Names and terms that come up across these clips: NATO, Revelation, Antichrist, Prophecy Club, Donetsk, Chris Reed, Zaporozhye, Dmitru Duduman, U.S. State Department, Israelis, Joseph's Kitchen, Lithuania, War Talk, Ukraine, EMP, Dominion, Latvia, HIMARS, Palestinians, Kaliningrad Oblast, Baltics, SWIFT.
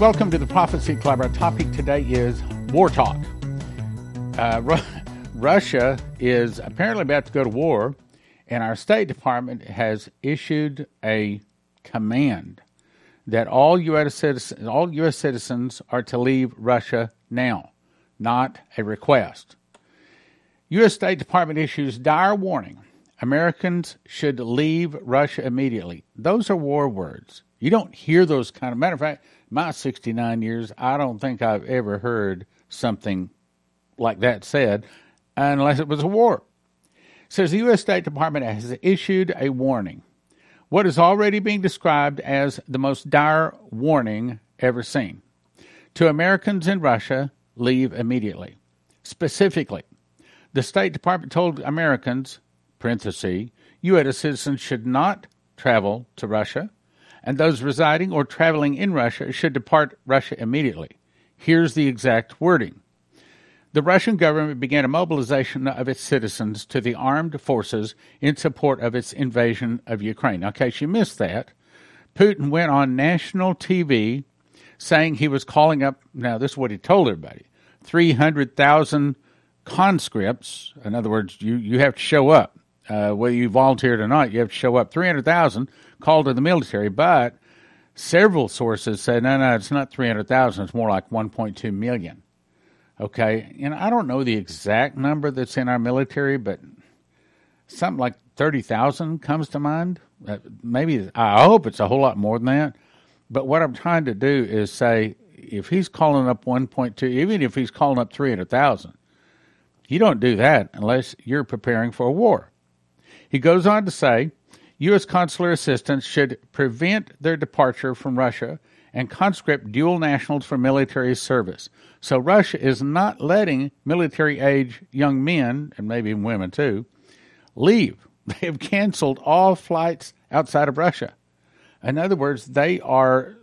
Welcome to the Prophecy Club. Our topic today is war talk. Russia is apparently about to go to war, and our State Department has issued a command that all U.S. citizens are to leave Russia now, not a request. U.S. State Department issues dire warning. Americans should leave Russia immediately. Those are war words. You don't hear those kind of. Matter of fact, my 69 years, I don't think I've ever heard something like that said, unless it was a war. It says the U.S. State Department has issued a warning, what is already being described as the most dire warning ever seen. To Americans in Russia, leave immediately. Specifically, the State Department told Americans, parenthesis, U.S. citizens should not travel to Russia, and those residing or traveling in Russia should depart Russia immediately. Here's the exact wording. The Russian government began a mobilization of its citizens to the armed forces in support of its invasion of Ukraine. Now, in case you missed that, Putin went on national TV saying he was calling up, now this is what he told everybody, 300,000 conscripts. In other words, you have to show up. Whether you volunteered or not, you have to show up. 300,000 called to the military, but several sources said, no, it's not 300,000. It's more like 1.2 million. Okay, and I don't know the exact number that's in our military, but something like 30,000 comes to mind. Maybe, I hope it's a whole lot more than that. But what I'm trying to do is say, if he's calling up 1.2, even if he's calling up 300,000, you don't do that unless you're preparing for a war. He goes on to say, U.S. consular assistance should prevent their departure from Russia and conscript dual nationals for military service. So Russia is not letting military-age young men, and maybe even women too, leave. They have canceled all flights outside of Russia. In other words, they are,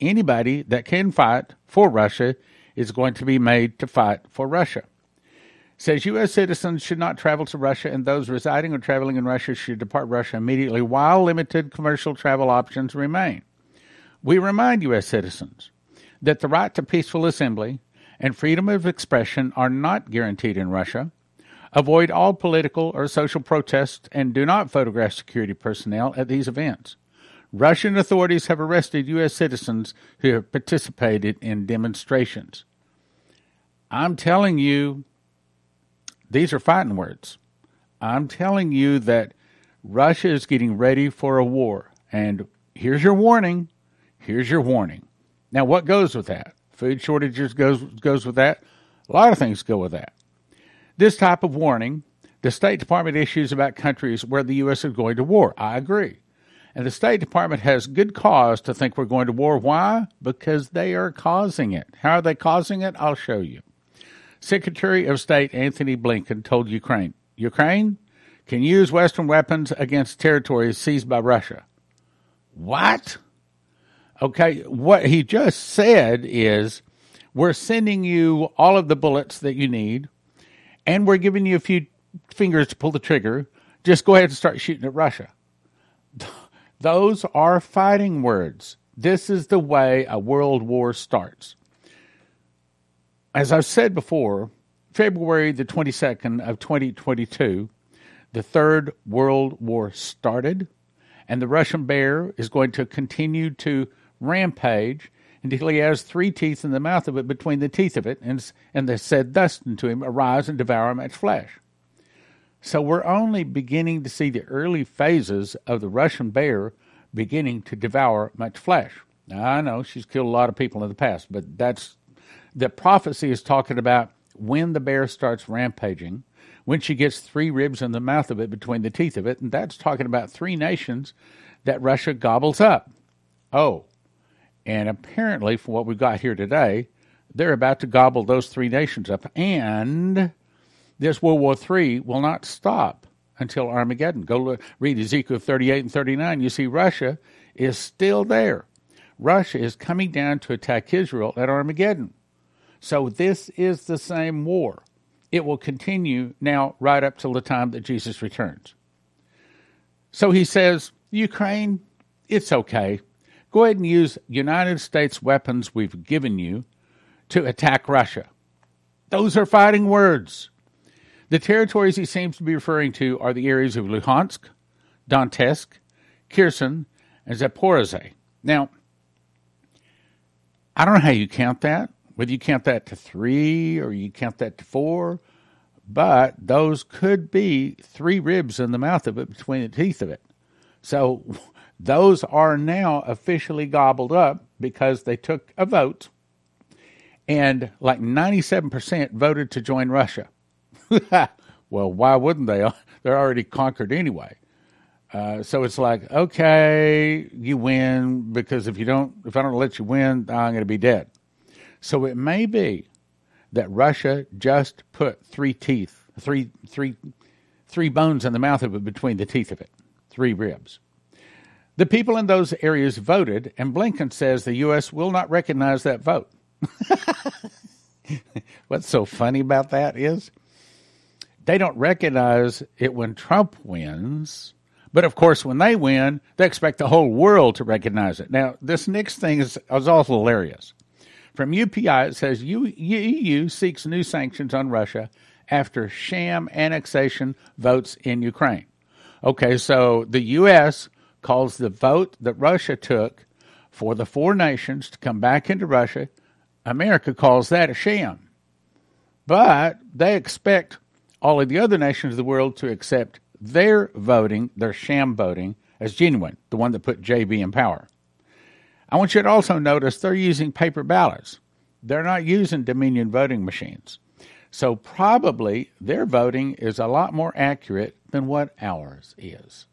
anybody that can fight for Russia is going to be made to fight for Russia. Says U.S. citizens should not travel to Russia, and those residing or traveling in Russia should depart Russia immediately while limited commercial travel options remain. We remind U.S. citizens that the right to peaceful assembly and freedom of expression are not guaranteed in Russia. Avoid all political or social protests and do not photograph security personnel at these events. Russian authorities have arrested U.S. citizens who have participated in demonstrations. I'm telling you, these are fighting words. I'm telling you that Russia is getting ready for a war. And here's your warning. Here's your warning. Now, what goes with that? Food shortages goes with that. A lot of things go with that. This type of warning, the State Department issues about countries where the U.S. is going to war. I agree. And the State Department has good cause to think we're going to war. Why? Because they are causing it. How are they causing it? I'll show you. Secretary of State Anthony Blinken told Ukraine can use Western weapons against territories seized by Russia. What? Okay, what he just said is, we're sending you all of the bullets that you need, and we're giving you a few fingers to pull the trigger. Just go ahead and start shooting at Russia. Those are fighting words. This is the way a world war starts. As I've said before, February the 22nd of 2022, the Third World War started, and the Russian bear is going to continue to rampage until he has three teeth in the mouth of it, between the teeth of it, and they said thus unto him, arise and devour much flesh. So we're only beginning to see the early phases of the Russian bear beginning to devour much flesh. Now, I know she's killed a lot of people in the past, but that's the prophecy is talking about when the bear starts rampaging, when she gets three ribs in the mouth of it, between the teeth of it, and that's talking about three nations that Russia gobbles up. Oh, and apparently from what we've got here today, they're about to gobble those three nations up, and this World War III will not stop until Armageddon. Go look, read Ezekiel 38 and 39. You see Russia is still there. Russia is coming down to attack Israel at Armageddon. So this is the same war. It will continue now right up till the time that Jesus returns. So he says, Ukraine, it's okay. Go ahead and use United States weapons we've given you to attack Russia. Those are fighting words. The territories he seems to be referring to are the areas of Luhansk, Donetsk, Kherson, and Zaporozhye. Now, I don't know how you count that, whether you count that to 3 or you count that to 4, but those could be 3 ribs in the mouth of it, between the teeth of it. So those are now officially gobbled up because they took a vote, and like 97% voted to join Russia. Well, why wouldn't they? They're already conquered anyway. So it's like, okay, you win, because if I don't let you win, I'm going to be dead. So it may be that Russia just put three bones in the mouth of it, between the teeth of it, 3 ribs. The people in those areas voted, and Blinken says the U.S. will not recognize that vote. What's so funny about that is they don't recognize it when Trump wins, but of course when they win, they expect the whole world to recognize it. Now, this next thing is also hilarious. From UPI, it says, EU seeks new sanctions on Russia after sham annexation votes in Ukraine. Okay, so the U.S. calls the vote that Russia took for the 4 nations to come back into Russia, America calls that a sham. But they expect all of the other nations of the world to accept their voting, their sham voting, as genuine, the one that put JB in power. I want you to also notice they're using paper ballots. They're not using Dominion voting machines. So probably their voting is a lot more accurate than what ours is.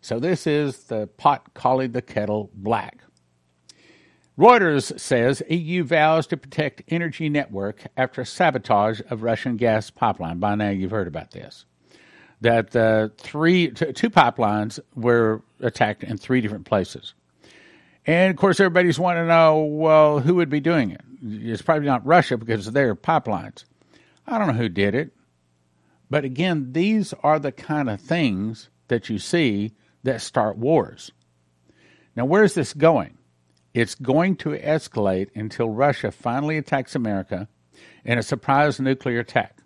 So this is the pot calling the kettle black. Reuters says EU vows to protect energy network after sabotage of Russian gas pipeline. By now you've heard about this. That the two pipelines were attacked in 3 different places. And, of course, everybody's wanting to know, well, who would be doing it? It's probably not Russia because of their pipelines. I don't know who did it. But, again, these are the kind of things that you see that start wars. Now, where is this going? It's going to escalate until Russia finally attacks America in a surprise nuclear attack.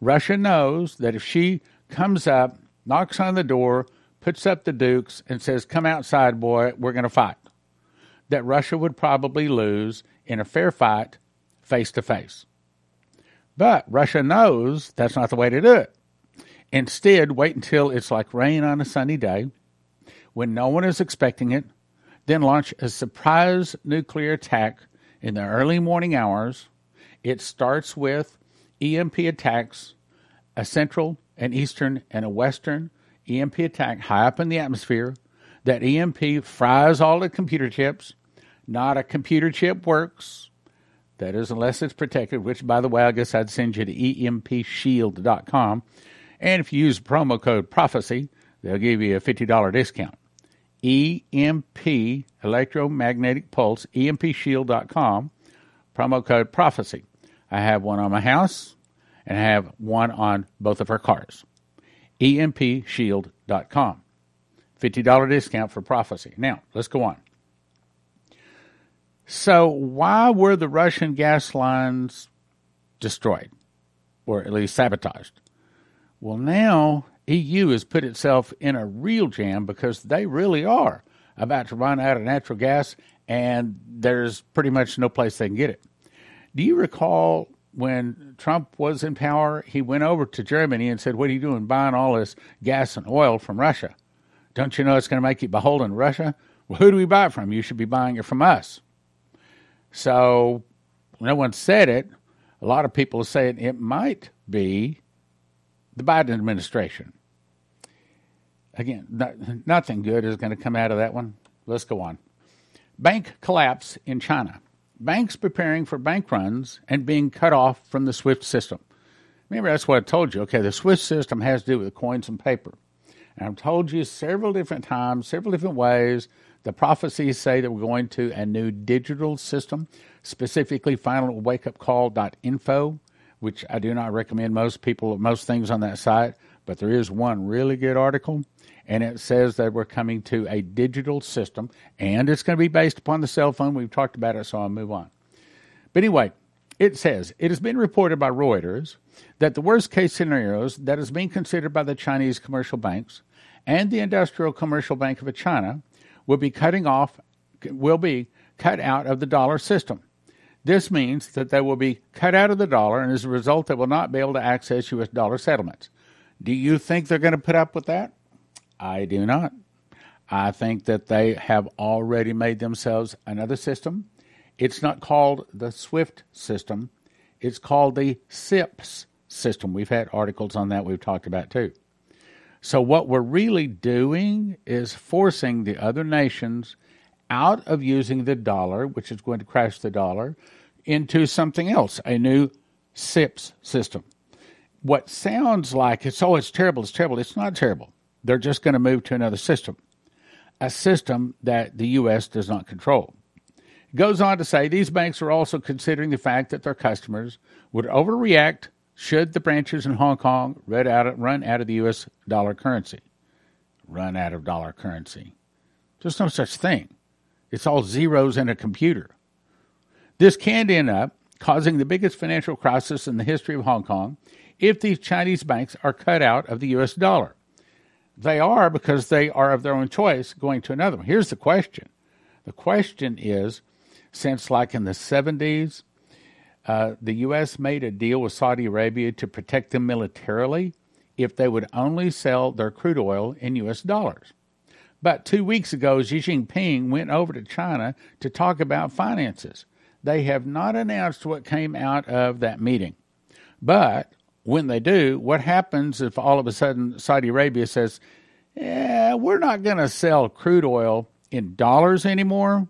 Russia knows that if she comes up, knocks on the door, puts up the dukes, and says, come outside, boy, we're going to fight, that Russia would probably lose in a fair fight face-to-face. But Russia knows that's not the way to do it. Instead, wait until it's like rain on a sunny day, when no one is expecting it, then launch a surprise nuclear attack in the early morning hours. It starts with EMP attacks, a central, an eastern, and a western EMP attack high up in the atmosphere. That EMP fries all the computer chips. Not a computer chip works. That is, unless it's protected, which, by the way, I guess I'd send you to empshield.com. And if you use promo code PROPHECY, they'll give you a $50 discount. EMP, electromagnetic pulse, empshield.com, promo code PROPHECY. I have one on my house, and I have one on both of our cars. empshield.com. $50 discount for prophecy. Now, let's go on. So why were the Russian gas lines destroyed, or at least sabotaged? Well, now EU has put itself in a real jam because they really are about to run out of natural gas, and there's pretty much no place they can get it. Do you recall when Trump was in power, he went over to Germany and said, what are you doing buying all this gas and oil from Russia? Don't you know it's going to make you beholden to Russia? Well, who do we buy it from? You should be buying it from us. So no one said it. A lot of people are saying it might be the Biden administration. Again, nothing good is going to come out of that one. Let's go on. Bank collapse in China. Banks preparing for bank runs and being cut off from the SWIFT system. Remember, that's what I told you. Okay, the SWIFT system has to do with coins and paper. And I've told you several different times, several different ways, the prophecies say that we're going to a new digital system, specifically finalwakeupcall.info, which I do not recommend most people, most things on that site. But there is one really good article, and it says that we're coming to a digital system, and it's going to be based upon the cell phone. We've talked about it, so I'll move on. But anyway, it says, it has been reported by Reuters that the worst-case scenarios that is being considered by the Chinese commercial banks and the Industrial Commercial Bank of China will be cut out of the dollar system. This means that they will be cut out of the dollar, and as a result, they will not be able to access U.S. dollar settlements. Do you think they're going to put up with that? I do not. I think that they have already made themselves another system. It's not called the SWIFT system. It's called the SIPS system. We've had articles on that we've talked about too. So what we're really doing is forcing the other nations out of using the dollar, which is going to crash the dollar, into something else, a new SIPS system. What sounds like it's terrible. It's not terrible. They're just going to move to another system, a system that the U.S. does not control. It goes on to say these banks are also considering the fact that their customers would overreact should the branches in Hong Kong run out of the U.S. dollar currency. Run out of dollar currency. There's no such thing. It's all zeros in a computer. This can end up causing the biggest financial crisis in the history of Hong Kong if these Chinese banks are cut out of the U.S. dollar. They are, because they are of their own choice going to another one. Here's the question. The question is, since like in the 70s, the U.S. made a deal with Saudi Arabia to protect them militarily if they would only sell their crude oil in U.S. dollars. But 2 weeks ago, Xi Jinping went over to China to talk about finances. They have not announced what came out of that meeting. But when they do, what happens if all of a sudden Saudi Arabia says, we're not going to sell crude oil in dollars anymore.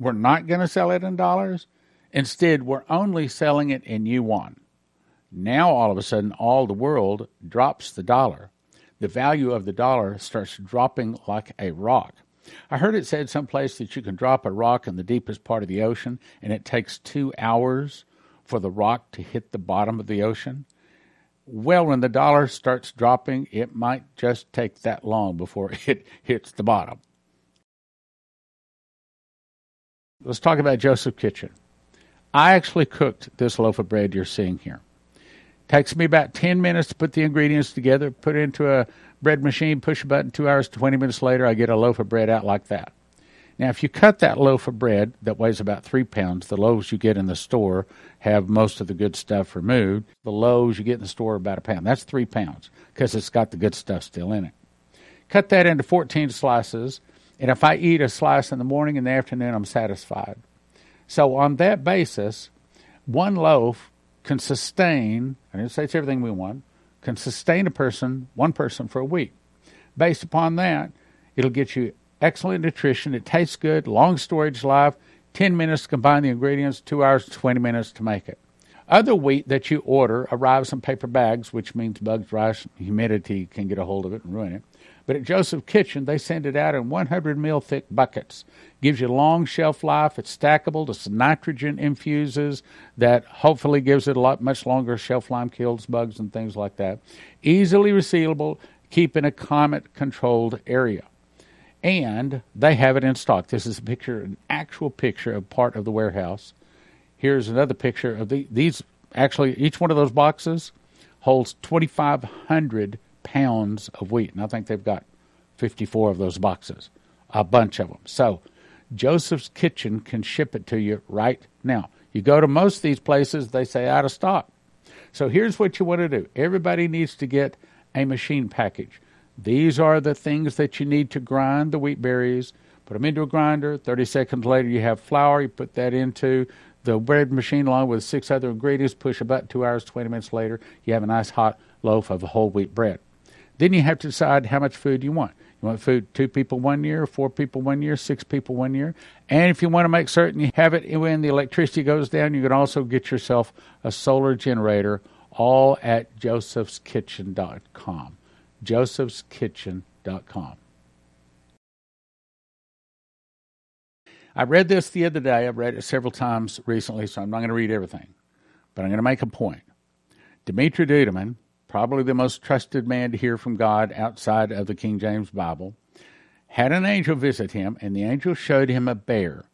We're not going to sell it in dollars. Instead, we're only selling it in yuan. Now, all of a sudden, all the world drops the dollar. The value of the dollar starts dropping like a rock. I heard it said someplace that you can drop a rock in the deepest part of the ocean, and it takes 2 hours for the rock to hit the bottom of the ocean. Well, when the dollar starts dropping, it might just take that long before it hits the bottom. Let's talk about Joseph's Kitchen. I actually cooked this loaf of bread you're seeing here. Takes me about 10 minutes to put the ingredients together, put it into a bread machine, push a button, 2 hours, 20 minutes later, I get a loaf of bread out like that. Now, if you cut that loaf of bread that weighs about 3 pounds, the loaves you get in the store have most of the good stuff removed. The loaves you get in the store are about a pound. That's 3 pounds because it's got the good stuff still in it. Cut that into 14 slices, and if I eat a slice in the morning and the afternoon, I'm satisfied. So on that basis, one loaf can sustain, I didn't say it's everything we want, can sustain one person for a week. Based upon that, it'll get you excellent nutrition. It tastes good, long storage life, 10 minutes to combine the ingredients, 2 hours, 20 minutes to make it. Other wheat that you order arrives in paper bags, which means bugs, rust, humidity can get a hold of it and ruin it. But at Joseph's Kitchen, they send it out in 100-mil thick buckets. Gives you long shelf life. It's stackable. There's nitrogen infuses that hopefully gives it much longer shelf life, kills bugs and things like that. Easily resealable. Keep in a climate-controlled area. And they have it in stock. This is a picture, an actual picture of part of the warehouse. Here's another picture of these. Actually, each one of those boxes holds 2,500 pounds of wheat, and I think they've got 54 of those boxes, a bunch of them. So Joseph's Kitchen can ship it to you right now. You go to most of these places, they say out of stock. So here's what you want to do. Everybody needs to get a machine package. These are the things that you need to grind the wheat berries, put them into a grinder. 30 seconds later, you have flour. You put that into the bread machine along with 6 other ingredients. Push a button, 2 hours, 20 minutes later, you have a nice hot loaf of whole wheat bread. Then you have to decide how much food you want. You want food 2 people 1 year, 4 people 1 year, 6 people 1 year. And if you want to make certain you have it when the electricity goes down, you can also get yourself a solar generator, all at josephskitchen.com. josephskitchen.com. I read this the other day. I've read it several times recently, so I'm not going to read everything. But I'm going to make a point. Dmitru Duduman probably the most trusted man to hear from God outside of the King James Bible, had an angel visit him, and the angel showed him a bear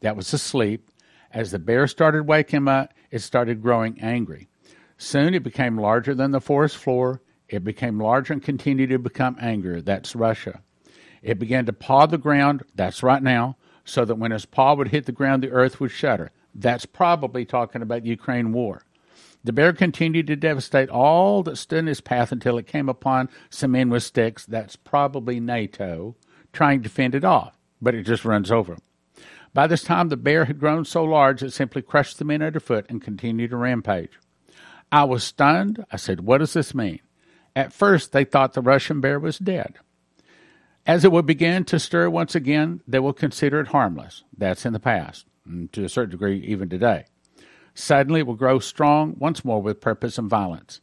that was asleep. As the bear started waking him up, it started growing angry. Soon it became larger than the forest floor. It became larger and continued to become angrier. That's Russia. It began to paw the ground. That's right now. So that when his paw would hit the ground, the earth would shudder. That's probably talking about the Ukraine war. The bear continued to devastate all that stood in his path until it came upon some men with sticks. That's probably NATO trying to fend it off, but it just runs over. By this time, the bear had grown so large it simply crushed the men underfoot and continued to rampage. I was stunned. I said, what does this mean? At first, they thought the Russian bear was dead. As it will begin to stir once again, they will consider it harmless. That's in the past, and to a certain degree, even today. Suddenly, it will grow strong once more with purpose and violence.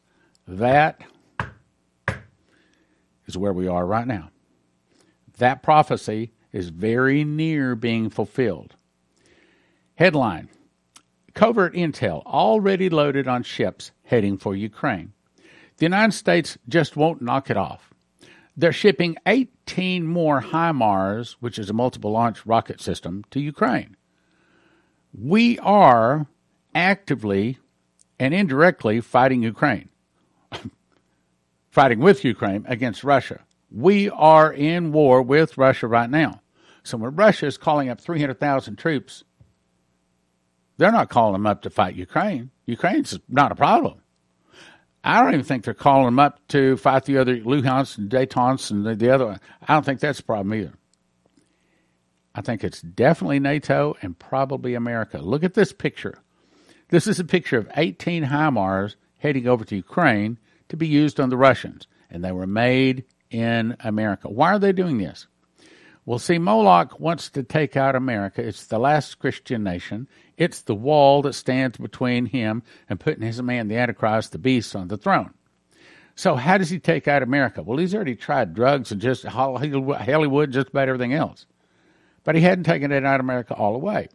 That is where we are right now. That prophecy is very near being fulfilled. Headline, covert intel already loaded on ships heading for Ukraine. The United States just won't knock it off. They're shipping 18 more HIMARS, which is a multiple launch rocket system, to Ukraine. We are actively and indirectly fighting Ukraine, fighting with Ukraine against Russia. We are in war with Russia right now. So when Russia is calling up 300,000 troops, they're not calling them up to fight Ukraine. Ukraine's not a problem. I don't even think they're calling them up to fight the other Luhansk and Donetsk and the other one. I don't think that's a problem either. I think it's definitely NATO and probably America. Look at this picture. This is a picture of 18 HIMARS heading over to Ukraine to be used on the Russians, and they were made in America. Why are they doing this? Well, see, Moloch wants to take out America. It's the last Christian nation. It's the wall that stands between him and putting his man, the Antichrist, the beast, on the throne. So how does he take out America? Well, he's already tried drugs and just Hollywood, just about everything else. But he hadn't taken it out of America all the way.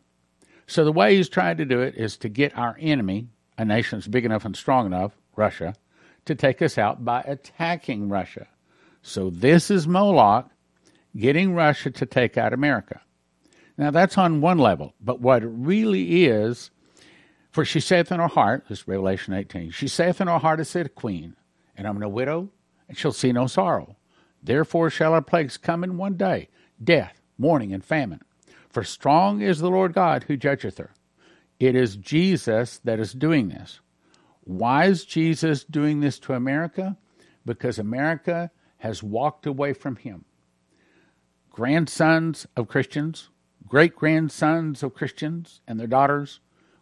So the way he's trying to do it is to get our enemy, a nation that's big enough and strong enough, Russia, to take us out by attacking Russia. So this is Moloch getting Russia to take out America. Now, that's on one level. But what it really is, for she saith in her heart, this is Revelation 18, she saith in her heart, I said, a queen, and I'm a widow, and shall see no sorrow. Therefore shall our plagues come in one day, death, mourning, and famine. For strong is the Lord God who judgeth her. It is Jesus that is doing this. Why is Jesus doing this to America? Because America has walked away from him. Grandsons of Christians, great-grandsons of Christians and their daughters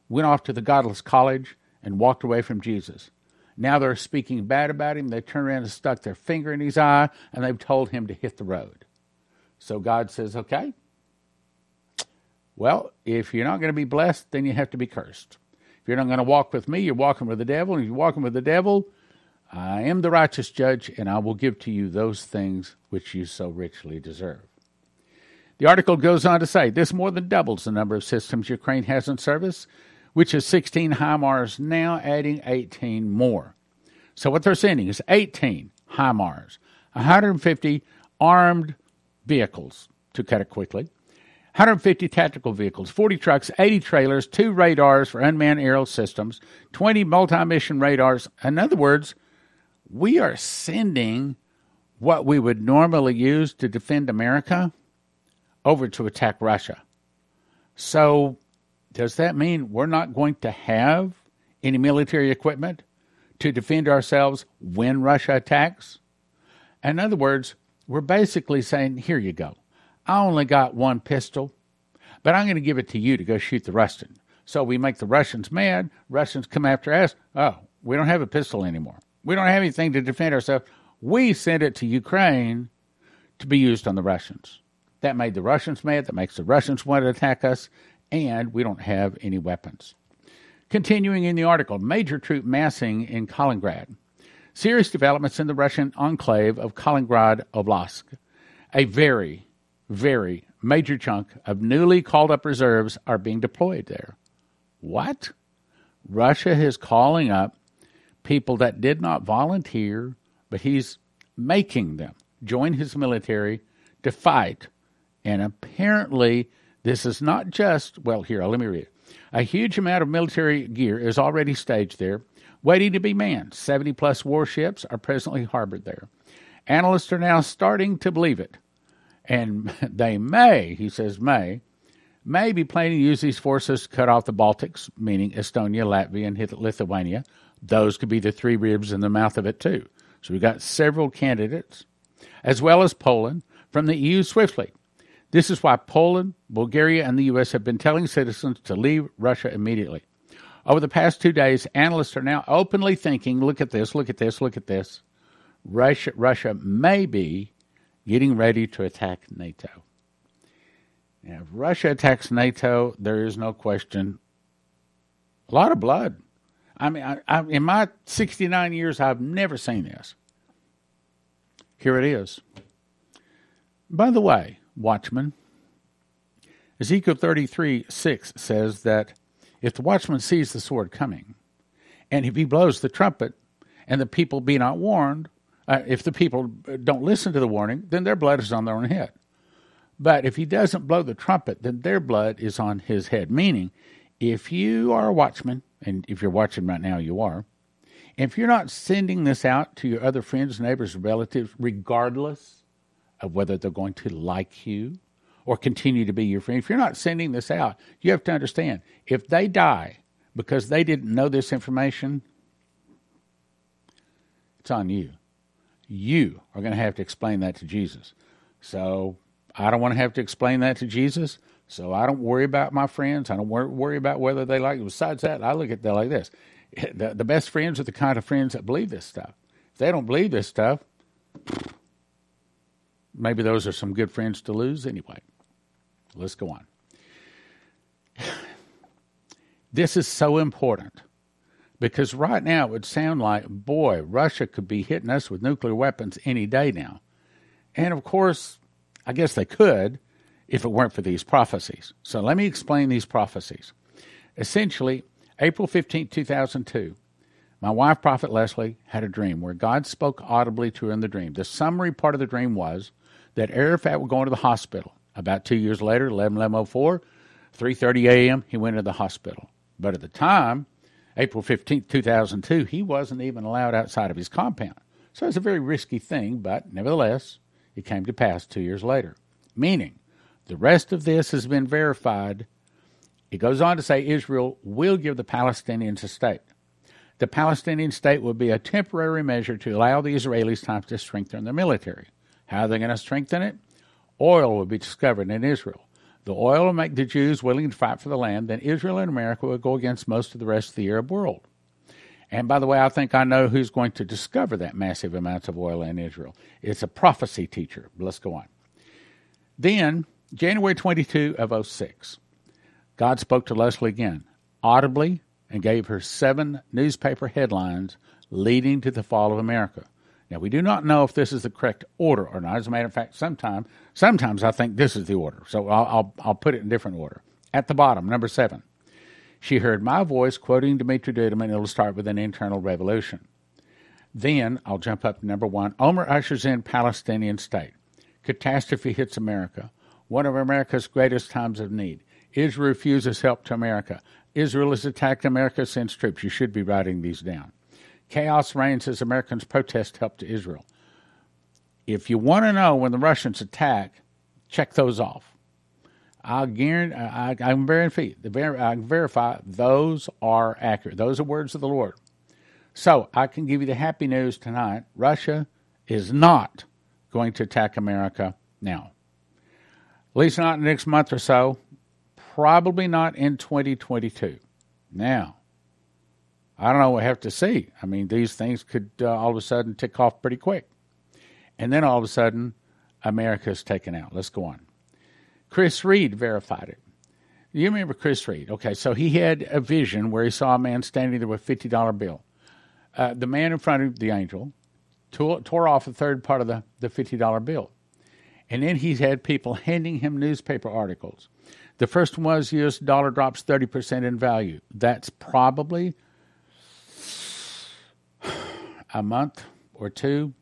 went off to the godless college and walked away from Jesus. Now they're speaking bad about him. They turned around and stuck their finger in his eye, and they've told him to hit the road. So God says, okay, well, if you're not going to be blessed, then you have to be cursed. If you're not going to walk with me, you're walking with the devil. And if you're walking with the devil, I am the righteous judge, and I will give to you those things which you so richly deserve. The article goes on to say, this more than doubles the number of systems Ukraine has in service, which is 16 HIMARS now, adding 18 more. So what they're sending is 18 HIMARS, 150 armed vehicles, to cut it quickly, 150 tactical vehicles, 40 trucks, 80 trailers, 2 radars for unmanned aerial systems, 20 multi-mission radars. In other words, we are sending what we would normally use to defend America over to attack Russia. So does that mean we're not going to have any military equipment to defend ourselves when Russia attacks? In other words, we're basically saying, here you go. I only got one pistol, but I'm going to give it to you to go shoot the Russian. So we make the Russians mad. Russians come after us. Oh, we don't have a pistol anymore. We don't have anything to defend ourselves. We send it to Ukraine to be used on the Russians. That made the Russians mad. That makes the Russians want to attack us. And we don't have any weapons. Continuing in the article, major troop massing in Kaliningrad. Serious developments in the Russian enclave of Kaliningrad Oblast. A very major chunk of newly called up reserves are being deployed there. What? Russia is calling up people that did not volunteer, but he's making them join his military to fight. And apparently, this is not just, well, here, let me read it. A huge amount of military gear is already staged there, waiting to be manned. 70-plus warships are presently harbored there. Analysts are now starting to believe it. And they may, he says may be planning to use these forces to cut off the Baltics, meaning Estonia, Latvia, and Lithuania. Those could be the three ribs in the mouth of it, too. So we've got several candidates, as well as Poland, from the EU swiftly. This is why Poland, Bulgaria, and the U.S. have been telling citizens to leave Russia immediately. Over the past 2 days, analysts are now openly thinking, look at this. Russia may be getting ready to attack NATO. Now, if Russia attacks NATO, there is no question. A lot of blood. I mean, I, in my 69 years, I've never seen this. Here it is. By the way, watchman, Ezekiel 33:6 says that if the watchman sees the sword coming, and if he blows the trumpet, and the people be not warned, if the people don't listen to the warning, then their blood is on their own head. But if he doesn't blow the trumpet, then their blood is on his head. Meaning, if you are a watchman, and if you're watching right now, you are, if you're not sending this out to your other friends, neighbors, relatives, regardless of whether they're going to like you or continue to be your friend, if you're not sending this out, you have to understand, if they die because they didn't know this information, it's on you. You are going to have to explain that to Jesus. So I don't want to have to explain that to Jesus, so I don't worry about my friends. I don't worry about whether they like it. Besides that, I look at that like this. The best friends are the kind of friends that believe this stuff. If they don't believe this stuff, maybe those are some good friends to lose anyway. Let's go on. This is so important because right now it would sound like, boy, Russia could be hitting us with nuclear weapons any day now. And of course, I guess they could if it weren't for these prophecies. So let me explain these prophecies. Essentially, April 15, 2002, my wife, Prophet Leslie, had a dream where God spoke audibly to her in the dream. The summary part of the dream was that Arafat would go into the hospital. About 2 years later, 11/11/04, 3:30 a.m., he went into the hospital. But at the time, April 15, 2002, he wasn't even allowed outside of his compound. So it's a very risky thing, but nevertheless, it came to pass 2 years later. Meaning, the rest of this has been verified. It goes on to say Israel will give the Palestinians a state. The Palestinian state will be a temporary measure to allow the Israelis time to strengthen their military. How are they going to strengthen it? Oil will be discovered in Israel. The oil will make the Jews willing to fight for the land. Then Israel and America will go against most of the rest of the Arab world. And by the way, I think I know who's going to discover that massive amounts of oil in Israel. It's a prophecy teacher. Let's go on. Then, January 22 of 06, God spoke to Leslie again, audibly, and gave her 7 newspaper headlines leading to the fall of America. Now, we do not know if this is the correct order or not. As a matter of fact, sometimes I think this is the order. So I'll put it in different order. At the bottom, number 7. She heard my voice quoting Dmitru Duduman. It'll start with an internal revolution. Then, I'll jump up to number 1. Omer ushers in Palestinian state. Catastrophe hits America. One of America's greatest times of need. Israel refuses help to America. Israel has attacked America, sends troops. You should be writing these down. Chaos reigns as Americans protest help to Israel. If you want to know when the Russians attack, check those off. I can verify those are accurate. Those are words of the Lord. So I can give you the happy news tonight. Russia is not going to attack America now. At least not in the next month or so. Probably not in 2022. Now, I don't know. We'll have to see. I mean, these things could all of a sudden tick off pretty quick. And then all of a sudden, America's taken out. Let's go on. Chris Reed verified it. You remember Chris Reed? Okay, so he had a vision where he saw a man standing there with a $50 bill. The man in front of him, the angel, tore off a third part of the $50 bill. And then he had people handing him newspaper articles. The first one was U.S. dollar drops 30% in value. That's probably a month or two,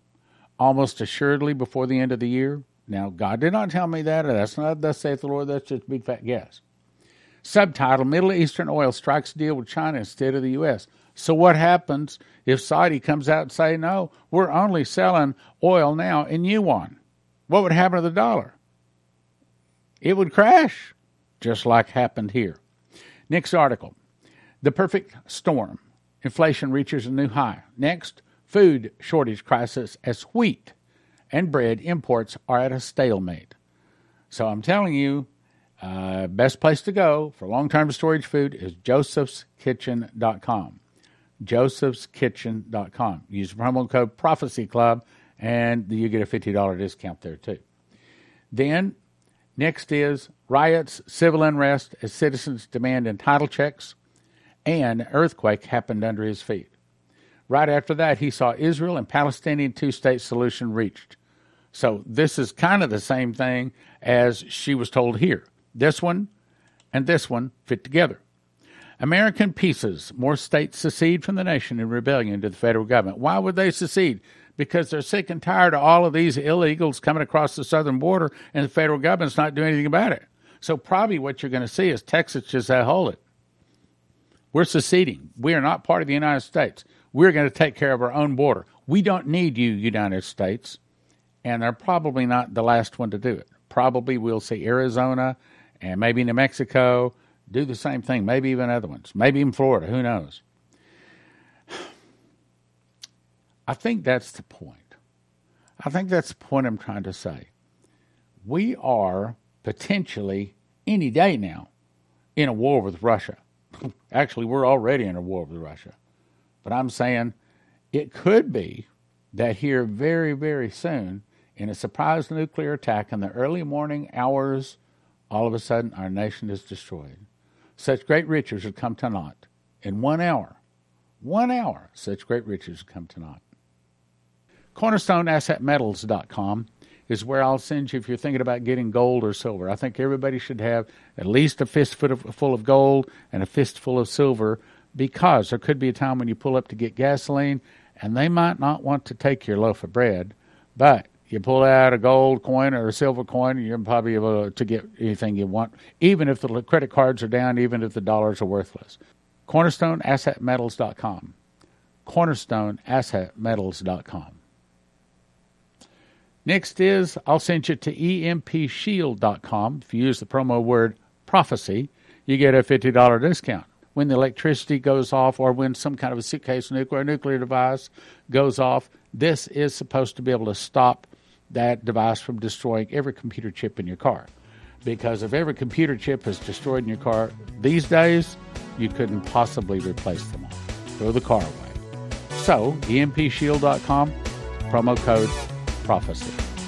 almost assuredly before the end of the year. Now, God did not tell me that, or that's not thus saith the Lord, that's just a big fat guess. Subtitle, Middle Eastern oil strikes a deal with China instead of the U.S. So what happens if Saudi comes out and say, no, we're only selling oil now in yuan? What would happen to the dollar? It would crash, just like happened here. Next article, the perfect storm. Inflation reaches a new high. Next, food shortage crisis as wheat and bread imports are at a stalemate. So I'm telling you, best place to go for long-term storage food is josephskitchen.com. josephskitchen.com. Use promo code Prophecy Club, and you get a $50 discount there too. Then, next is riots, civil unrest as citizens demand entitle checks, and earthquake happened under his feet. Right after that, he saw Israel and Palestinian two-state solution reached. So this is kind of the same thing as she was told here. This one and this one fit together. American pieces. More states secede from the nation in rebellion to the federal government. Why would they secede? Because they're sick and tired of all of these illegals coming across the southern border, and the federal government's not doing anything about it. So probably what you're going to see is Texas just say, hold it. We're seceding. We are not part of the United States. We're going to take care of our own border. We don't need you, United States. And they're probably not the last one to do it. Probably we'll see Arizona and maybe New Mexico do the same thing, maybe even other ones, maybe even Florida, who knows? I think that's the point. I think that's the point I'm trying to say. We are potentially any day now in a war with Russia. Actually, we're already in a war with Russia. But I'm saying it could be that here very, very soon, in a surprise nuclear attack in the early morning hours, all of a sudden our nation is destroyed. Such great riches would come to naught in 1 hour. 1 hour, such great riches would come to naught. CornerstoneAssetMetals.com is where I'll send you if you're thinking about getting gold or silver. I think everybody should have at least a fistful of gold and a fistful of silver, because there could be a time when you pull up to get gasoline and they might not want to take your loaf of bread, but you pull out a gold coin or a silver coin, you're probably able to get anything you want, even if the credit cards are down, even if the dollars are worthless. CornerstoneAssetMetals.com. CornerstoneAssetMetals.com. Next is, I'll send you to empshield.com. If you use the promo word prophecy, you get a $50 discount. When the electricity goes off or when some kind of a suitcase nuclear device goes off, this is supposed to be able to stop that device from destroying every computer chip in your car. Because if every computer chip is destroyed in your car these days, you couldn't possibly replace them all. Throw the car away. So, empshield.com, promo code PROPHECY.